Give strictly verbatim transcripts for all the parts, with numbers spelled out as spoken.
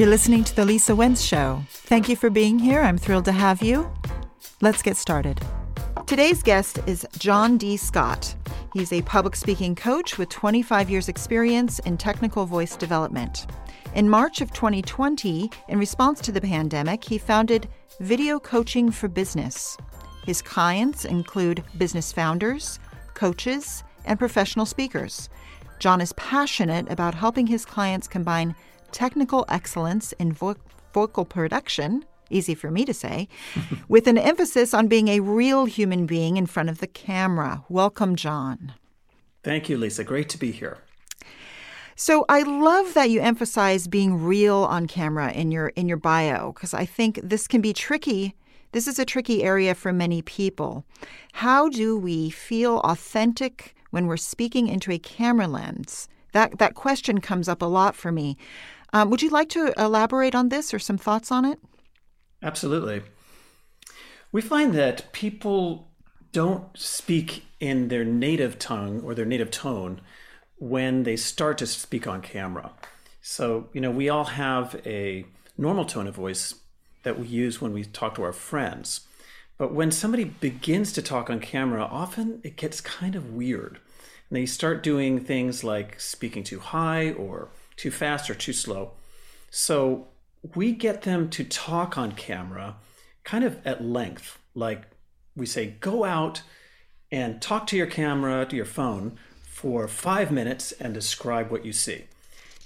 You're listening to The Lisa Wentz Show. Thank you for being here. I'm thrilled to have you. Let's get started. Today's guest is John D. Scott. He's a public speaking coach with twenty-five years experience in technical voice development. In March of twenty twenty, in response to the pandemic, he founded Video Coaching for Business. His clients include business founders, coaches, and professional speakers. John is passionate about helping his clients combine technical excellence in vo- vocal production, easy for me to say, with an emphasis on being a real human being in front of the camera. Welcome, John. Thank you, Lisa. Great to be here. So I love that you emphasize being real on camera in your in your bio, because I think this can be tricky. This is a tricky area for many people. How do we feel authentic when we're speaking into a camera lens? That that question comes up a lot for me. Um, would you like to elaborate on this or some thoughts on it? Absolutely. We find that people don't speak in their native tongue or their native tone when they start to speak on camera. So, you know, we all have a normal tone of voice that we use when we talk to our friends. But when somebody begins to talk on camera, often it gets kind of weird. And they start doing things like speaking too high or too fast or too slow. So we get them to talk on camera kind of at length. Like we say, go out and talk to your camera, to your phone for five minutes and describe what you see.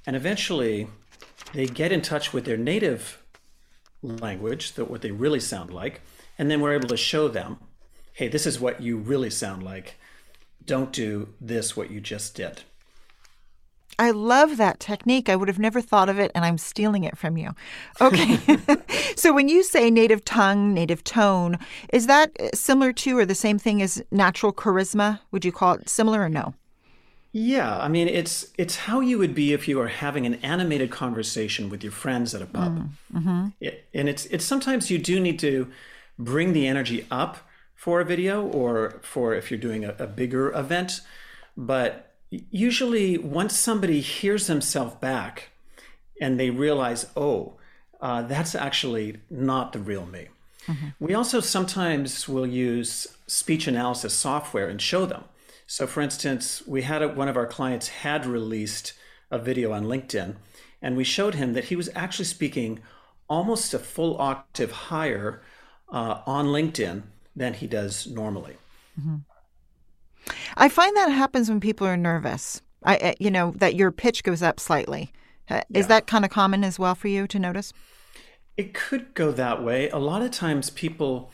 And eventually they get in touch with their native language, that what they really sound like. And then we're able to show them, hey, this is what you really sound like. Don't do this, what you just did. I love that technique. I would have never thought of it, and I'm stealing it from you. Okay. So when you say native tongue, native tone, is that similar to or the same thing as natural charisma? Would you call it similar or no? Yeah. I mean, it's it's how you would be if you were having an animated conversation with your friends at a pub. Mm-hmm. It, and it's it's sometimes you do need to bring the energy up for a video or for if you're doing a, a bigger event. But usually once somebody hears themselves back and they realize, oh, uh, that's actually not the real me. Mm-hmm. We also sometimes will use speech analysis software and show them. So for instance, we had a, one of our clients had released a video on LinkedIn, and we showed him that he was actually speaking almost a full octave higher uh, on LinkedIn than he does normally. Mm-hmm. I find that happens when people are nervous. I, you know, that your pitch goes up slightly. Is yeah. that kind of common as well for you to notice? It could go that way. A lot of times people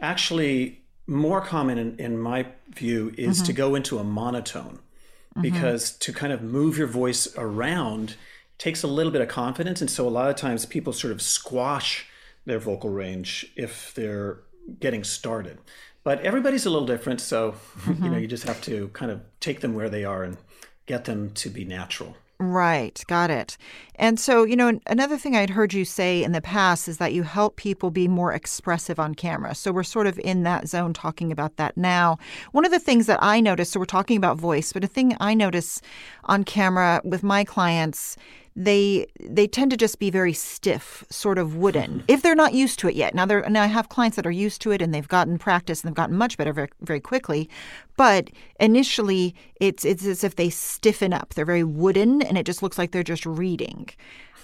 actually, more common in, in my view, is mm-hmm. to go into a monotone mm-hmm. because to kind of move your voice around takes a little bit of confidence. And so a lot of times people sort of squash their vocal range if they're getting started. But everybody's a little different, so mm-hmm. you know, you just have to kind of take them where they are and get them to be natural. Right, got it. And so, you know, another thing I'd heard you say in the past is that you help people be more expressive on camera. So we're sort of in that zone talking about that now. One of the things that I noticed, so we're talking about voice, but a thing I notice on camera with my clients, they they tend to just be very stiff, sort of wooden, if they're not used to it yet. Now, they're, now I have clients that are used to it and they've gotten practice and they've gotten much better very, very quickly. But initially, it's, it's as if they stiffen up. They're very wooden and it just looks like they're just reading.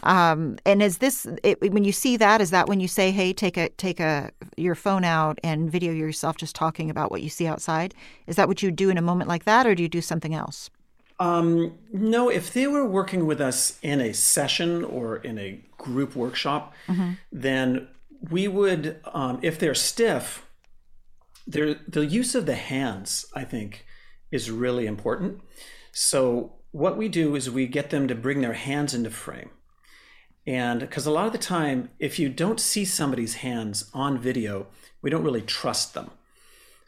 Um, and is this it, when you see that, is that when you say, hey, take a take a your phone out and video yourself just talking about what you see outside? Is that what you do in a moment like that, or do you do something else? Um, no, if they were working with us in a session or in a group workshop, mm-hmm. then we would, um, if they're stiff, their the use of the hands, I think, is really important. So what we do is we get them to bring their hands into frame. And because a lot of the time, if you don't see somebody's hands on video, we don't really trust them.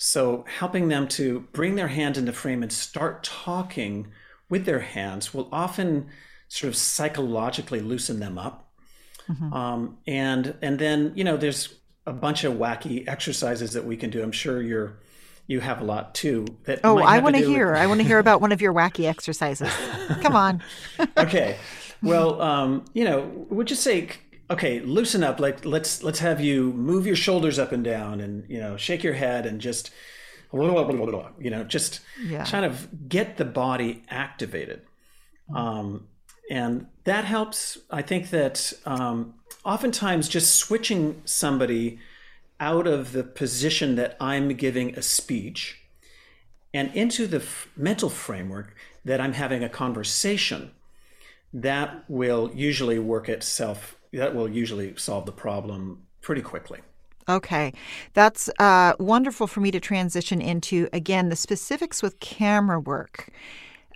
So helping them to bring their hand into frame and start talking with their hands will often sort of psychologically loosen them up. Mm-hmm. Um, and and then, you know, there's a bunch of wacky exercises that we can do. I'm sure you're you have a lot too. That oh, I want to do... hear. I want to hear about one of your wacky exercises. Come on. Okay. Well, um, you know, we'll just say, okay, loosen up. Like, let's let's have you move your shoulders up and down, and you know, shake your head, and just, blah, blah, blah, blah, you know, just yeah. kind of get the body activated, um, and that helps. I think that um, oftentimes just switching somebody out of the position that I'm giving a speech and into the f- mental framework that I'm having a conversation, that will usually work itself, that will usually solve the problem pretty quickly. Okay. That's uh, wonderful for me to transition into, again, the specifics with camera work.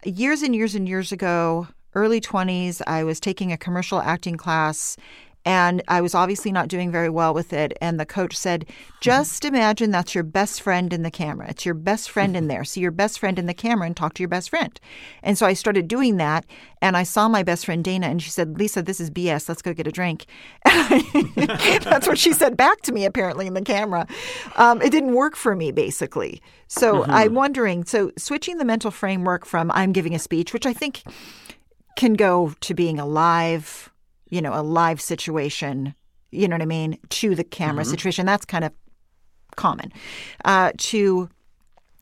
Years and years and years ago, early twenties, I was taking a commercial acting class, and I was obviously not doing very well with it. And the coach said, just imagine that's your best friend in the camera. It's your best friend in there. So your best friend in the camera and talk to your best friend. And so I started doing that. And I saw my best friend, Dana, and she said, Lisa, this is B S. Let's go get a drink. That's what she said back to me, apparently, in the camera. Um, it didn't work for me, basically. So mm-hmm. I'm wondering, so switching the mental framework from I'm giving a speech, which I think can go to being alive, you know, a live situation, you know what I mean, to the camera mm-hmm. situation. That's kind of common. Uh, to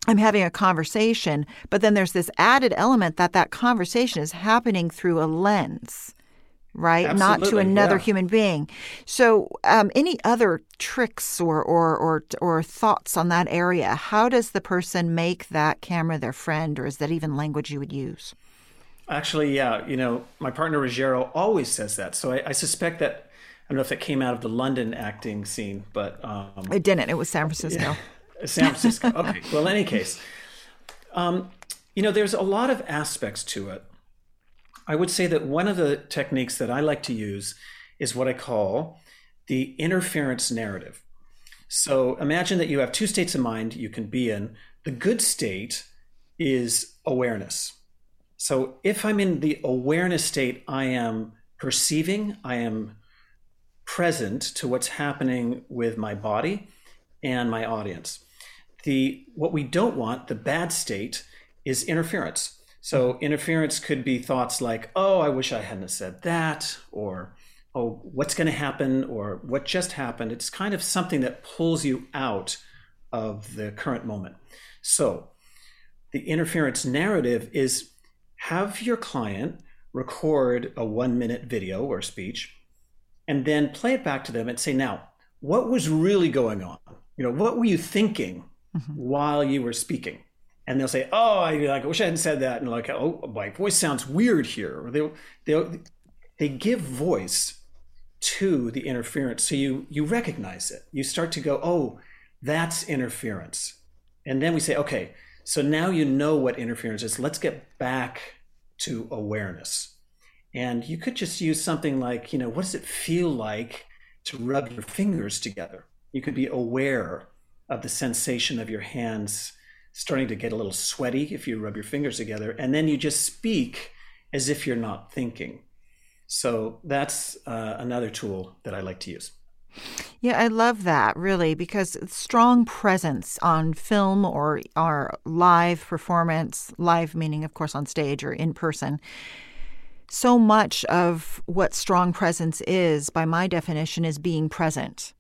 I'm having a conversation, but then there's this added element that that conversation is happening through a lens, right? Absolutely, not to another yeah. human being. So um, any other tricks or, or, or, or thoughts on that area? How does the person make that camera their friend, or is that even language you would use? Actually, yeah, you know, my partner Ruggiero always says that. So I, I suspect that, I don't know if that came out of the London acting scene, but... Um, it didn't. It was San Francisco. Yeah, San Francisco. Okay. Well, in any case, um, you know, there's a lot of aspects to it. I would say that one of the techniques that I like to use is what I call the interference narrative. So imagine that you have two states of mind you can be in. The good state is awareness. So if I'm in the awareness state, I am perceiving, I am present to what's happening with my body and my audience. The what we don't want, the bad state, is interference. So interference could be thoughts like, oh, I wish I hadn't said that, or oh, what's going to happen, or what just happened. It's kind of something that pulls you out of the current moment. So the interference narrative is, have your client record a one-minute video or speech, and then play it back to them and say, now, what was really going on? You know, what were you thinking mm-hmm. while you were speaking? And they'll say, oh, I like, wish I hadn't said that. And like, oh, my voice sounds weird here. Or they, they, they give voice to the interference. So you, you recognize it. You start to go, oh, that's interference. And then we say, okay, so now you know what interference is. Let's get back to awareness. And you could just use something like, you know, what does it feel like to rub your fingers together? You could be aware of the sensation of your hands starting to get a little sweaty if you rub your fingers together. And then you just speak as if you're not thinking. So that's uh, another tool that I like to use. Yeah, I love that, really, because strong presence on film or our live performance, live meaning, of course, on stage or in person. So much of what strong presence is, by my definition, is being present,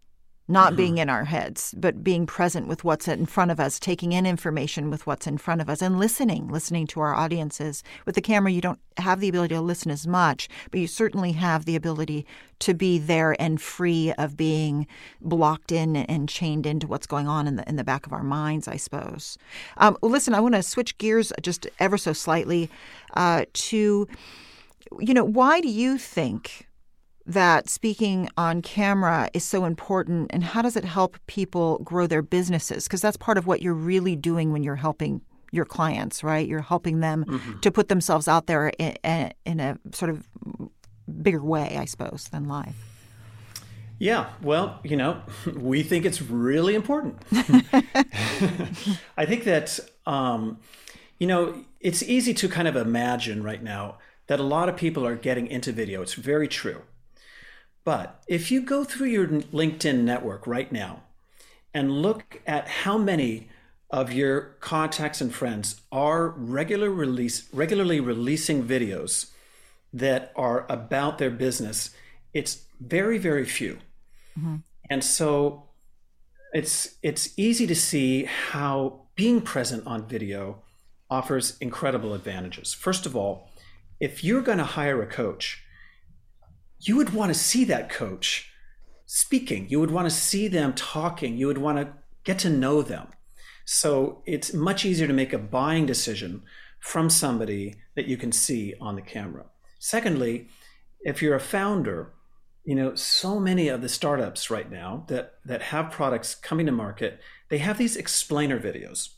not mm-hmm. being in our heads, but being present with what's in front of us, taking in information with what's in front of us, and listening, listening to our audiences. With the camera, you don't have the ability to listen as much, but you certainly have the ability to be there and free of being blocked in and chained into what's going on in the in the back of our minds, I suppose. Um, listen, I want to switch gears just ever so slightly uh, to, you know, why do you think that speaking on camera is so important, and how does it help people grow their businesses? Because that's part of what you're really doing when you're helping your clients, right? You're helping them mm-hmm. to put themselves out there in, in a sort of bigger way, I suppose, than live. Yeah, well, you know, we think it's really important. I think that, um, you know, it's easy to kind of imagine right now that a lot of people are getting into video. It's very true. But if you go through your LinkedIn network right now and look at how many of your contacts and friends are regular release, regularly releasing videos that are about their business, it's very, very few. Mm-hmm. And so it's it's easy to see how being present on video offers incredible advantages. First of all, if you're going to hire a coach, you would want to see that coach speaking. You would want to see them talking. You would want to get to know them. So it's much easier to make a buying decision from somebody that you can see on the camera. Secondly, if you're a founder, you know, so many of the startups right now that, that have products coming to market, they have these explainer videos.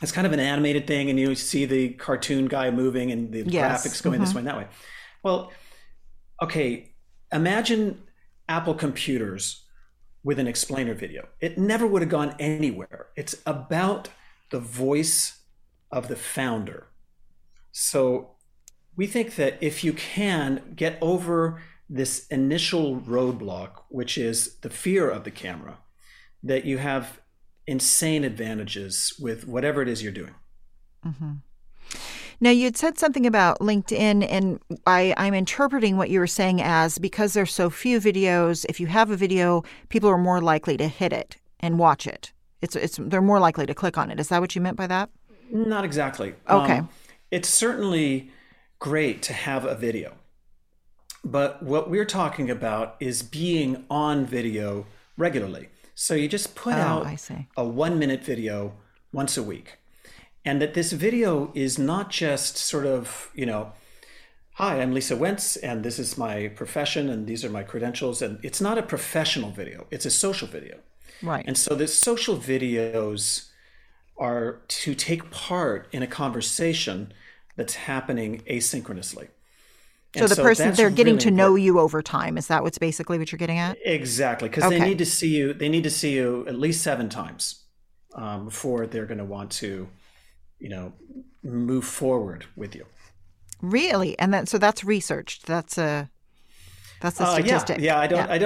It's kind of an animated thing, and you see the cartoon guy moving and the yes. graphics going mm-hmm. this way and that way. Well, okay, imagine Apple computers with an explainer video. It never would have gone anywhere. It's about the voice of the founder. So we think that if you can get over this initial roadblock, which is the fear of the camera, that you have insane advantages with whatever it is you're doing. Mm-hmm. Now, you'd said something about LinkedIn, and I, I'm interpreting what you were saying as, because there's so few videos, if you have a video, people are more likely to hit it and watch it. It's it's they're more likely to click on it. Is that what you meant by that? Not exactly. Okay. Um, it's certainly great to have a video, but what we're talking about is being on video regularly. So you just put oh, out a one minute video once a week. And that this video is not just sort of, you know, hi, I'm Lisa Wentz, and this is my profession, and these are my credentials. And it's not a professional video. It's a social video. Right. And so the social videos are to take part in a conversation that's happening asynchronously. So and the so person, they're getting really to know important. You over time. Is that what's basically what you're getting at? Exactly. Because okay. they need to see you, they need to see you at least seven times um, before they're going to want to, you know, move forward with you. Really? And that, so that's researched. That's a, that's a statistic. Uh, yeah. yeah, I don't, yeah. I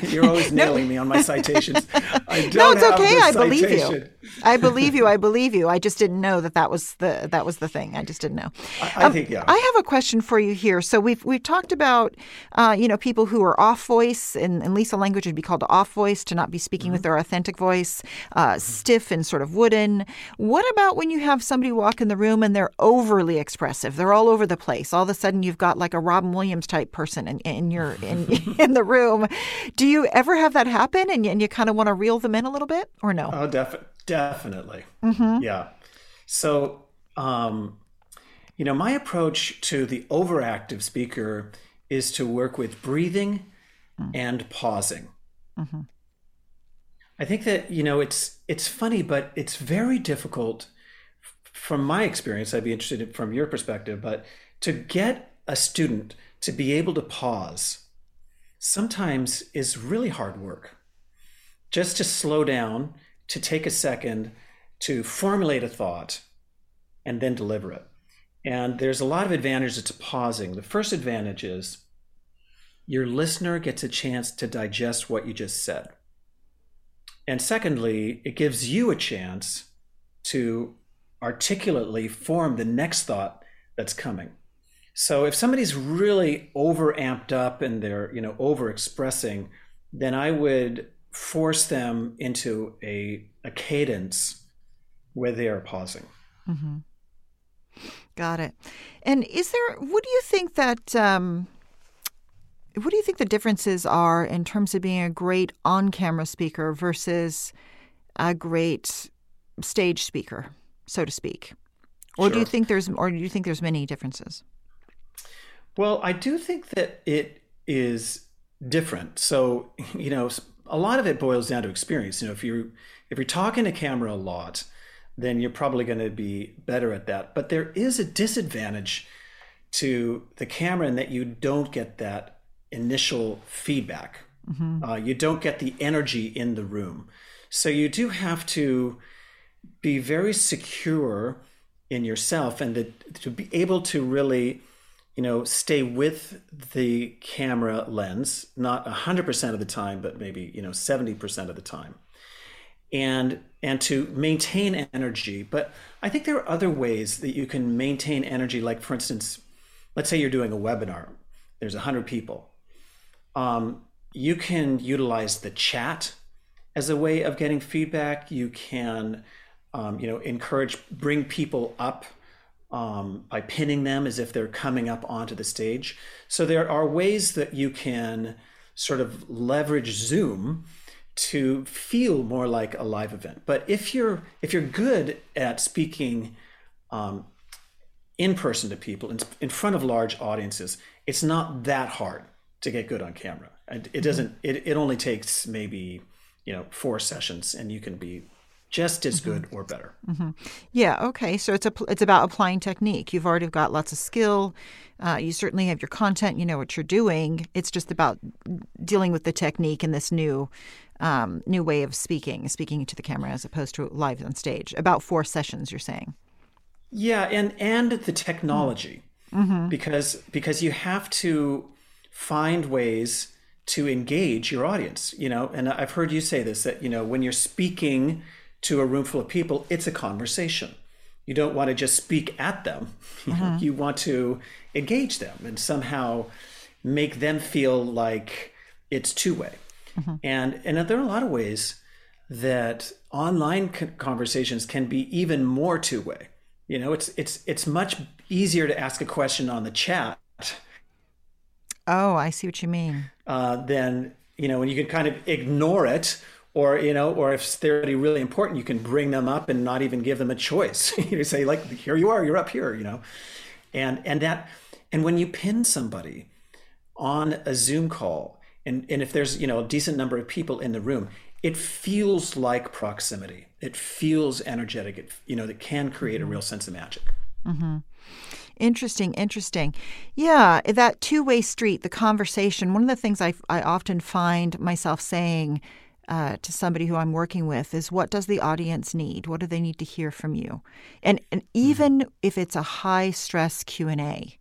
don't, you're always nailing no. me on my citations. I don't no, it's okay. I believe citation. you. I believe you. I believe you. I just didn't know that that was the, that was the thing. I just didn't know. I, I um, think, yeah. I have a question for you here. So we've, we've talked about, uh, you know, people who are off voice, and, and Lisa language would be called off voice, to not be speaking mm-hmm. with their authentic voice, uh, mm-hmm. stiff and sort of wooden. What about when you have somebody walk in the room and they're overly expressive? They're all over the place. All of a sudden you've got like a Robin Williams type person in, in your, in, in the room. Do you ever have that happen, and you, and you kind of want to reel them in a little bit, or no? Oh, def- definitely. Mm-hmm. Yeah. So, um, you know, my approach to the overactive speaker is to work with breathing mm. and pausing. Mm-hmm. I think that, you know, it's, it's funny, but it's very difficult from my experience. I'd be interested in, from your perspective, but to get a student to be able to pause sometimes is really hard work. Just to slow down, to take a second, to formulate a thought, and then deliver it. And there's a lot of advantages to pausing. The first advantage is your listener gets a chance to digest what you just said. And secondly, it gives you a chance to articulately form the next thought that's coming. So if somebody's really over amped up and they're, you know, over expressing, then I would force them into a, a cadence where they are pausing. Mm-hmm. Got it. And is there, what do you think that, um, what do you think the differences are in terms of being a great on-camera speaker versus a great stage speaker, so to speak? Or sure. do you think there's, or do you think there's many differences? Well, I do think that it is different. So, you know, a lot of it boils down to experience. You know, if you're, if you're talking to camera a lot, then you're probably going to be better at that. But there is a disadvantage to the camera in that you don't get that initial feedback. Mm-hmm. Uh, you don't get the energy in the room. So you do have to be very secure in yourself, and the, to be able to really, you know, stay with the camera lens, not one hundred percent of the time, but maybe, you know, seventy percent of the time, and and to maintain energy. But I think there are other ways that you can maintain energy. Like, for instance, let's say you're doing a webinar, there's one hundred people. Um, you can utilize the chat as a way of getting feedback. You can um, you know, encourage, bring people up um, by pinning them as if they're coming up onto the stage. So there are ways that you can sort of leverage Zoom to feel more like a live event. But if you're if you're good at speaking um, in person to people, in, in front of large audiences, it's not that hard to get good on camera. And it doesn't, it, it only takes maybe, you know, four sessions and you can be just as good or better. Mm-hmm. Yeah. Okay. So it's a, it's about applying technique. You've already got lots of skill. Uh, you certainly have your content, you know what you're doing. It's just about dealing with the technique in this new, um, new way of speaking, speaking to the camera as opposed to live on stage. About four sessions, you're saying. Yeah. And, and the technology, mm-hmm. because, because you have to find ways to engage your audience, you know, and I've heard you say this, that, you know, when you're speaking to a room full of people, it's a conversation. You don't want to just speak at them. Mm-hmm. You want to engage them and somehow make them feel like it's two-way. Mm-hmm. And, and there are a lot of ways that online conversations can be even more two-way. You know, it's, it's, it's much easier to ask a question on the chat. Oh, I see what you mean. Uh, then, you know, and you can kind of ignore it, or, you know, or if they're really important, you can bring them up and not even give them a choice. You say, like, here you are, you're up here, you know, and, and that, and when you pin somebody on a Zoom call, and, and if there's, you know, a decent number of people in the room, it feels like proximity. It feels energetic. It, you know, that can create a real sense of magic. Mm-hmm. Interesting, interesting. Yeah, that two-way street, the conversation, one of the things I, I often find myself saying uh, to somebody who I'm working with is, what does the audience need? What do they need to hear from you? And, and even mm-hmm. if it's a high-stress Q and A,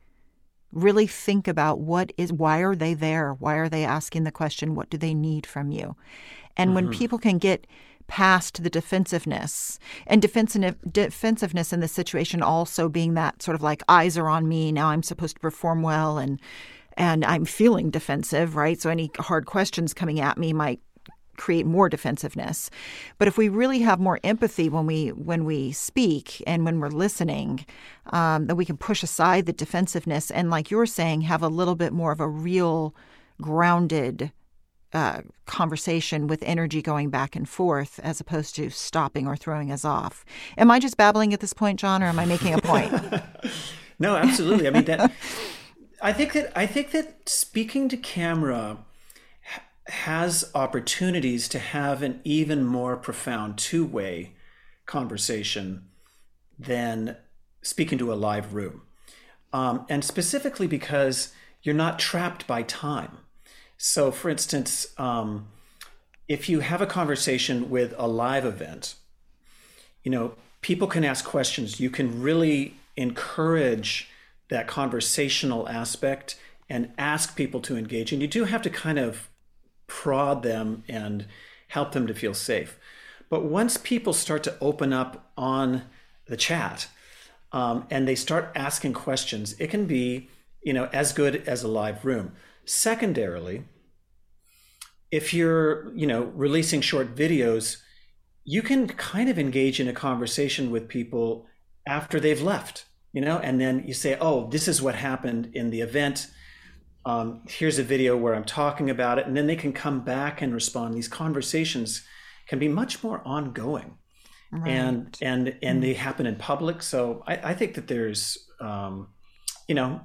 really think about what is, why are they there? Why are they asking the question? What do they need from you? And mm-hmm. when people can get past the defensiveness, and defensive, defensiveness in this situation also being that sort of like, eyes are on me, now I'm supposed to perform well, and and I'm feeling defensive, right? So any hard questions coming at me might create more defensiveness. But if we really have more empathy when we when we speak and when we're listening, um, then we can push aside the defensiveness and, like you're saying, have a little bit more of a real grounded Uh, conversation with energy going back and forth, as opposed to stopping or throwing us off. Am I just babbling at this point, John, or am I making a point? No, absolutely. I mean, that. I think that I think that speaking to camera ha- has opportunities to have an even more profound two-way conversation than speaking to a live room, um, and specifically because you're not trapped by time. So, for instance, um, if you have a conversation with a live event, you know, people can ask questions. You can really encourage that conversational aspect and ask people to engage. And you do have to kind of prod them and help them to feel safe. But once people start to open up on the chat um, and they start asking questions, it can be, you know, as good as a live room. Secondarily, if you're, you know, releasing short videos, you can kind of engage in a conversation with people after they've left, you know, and then you say, oh, this is what happened in the event. Um, here's a video where I'm talking about it. And then they can come back and respond. These conversations can be much more ongoing. Right. and, and, and they happen in public. So I, I think that there's, um, you know,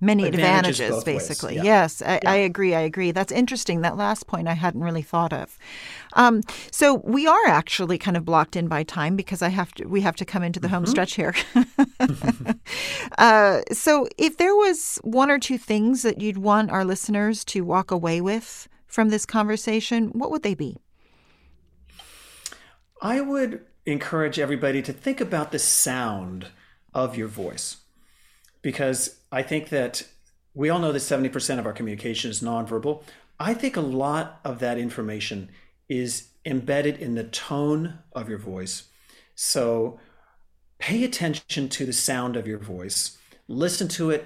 many advantages, advantages basically. Yeah. Yes, I, yeah. I agree. I agree. That's interesting. That last point I hadn't really thought of. Um, so we are actually kind of blocked in by time because I have to. We have to come into the mm-hmm. home stretch here. uh, so if there was one or two things that you'd want our listeners to walk away with from this conversation, what would they be? I would encourage everybody to think about the sound of your voice. Because I think that we all know that seventy percent of our communication is nonverbal. I think a lot of that information is embedded in the tone of your voice. So pay attention to the sound of your voice, listen to it,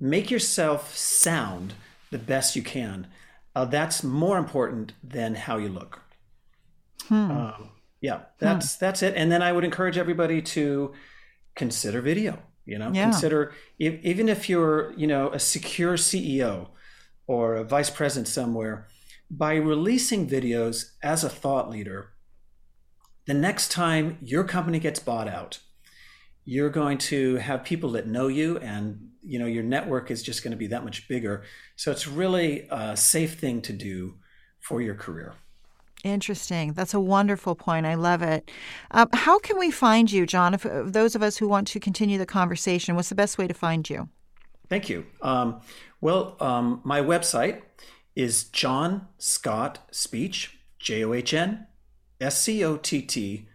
make yourself sound the best you can. Uh, that's more important than how you look. Hmm. Um, yeah, that's hmm. that's it. And then I would encourage everybody to consider video. You know, yeah. consider if, even if you're, you know, a secure C E O or a vice president somewhere, by releasing videos as a thought leader, the next time your company gets bought out, you're going to have people that know you, and you know your network is just going to be that much bigger. So it's really a safe thing to do for your career. Interesting. That's a wonderful point. I love it. Uh, how can we find you, John? If, if those of us who want to continue the conversation, what's the best way to find you? Thank you. Um, well, um, my website is John Scott Speech, J O H N S C O T T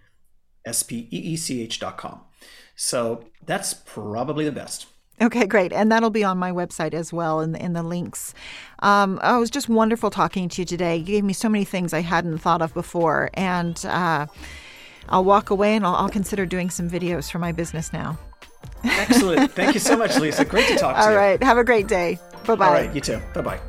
S P E E C H dot com. So that's probably the best. Okay, great. And that'll be on my website as well in the, in the links. Um, oh, it was just wonderful talking to you today. You gave me so many things I hadn't thought of before. And uh, I'll walk away and I'll, I'll consider doing some videos for my business now. Excellent. Thank you so much, Lisa. Great to talk to you. All right. Have a great day. Bye-bye. All right. You too. Bye-bye.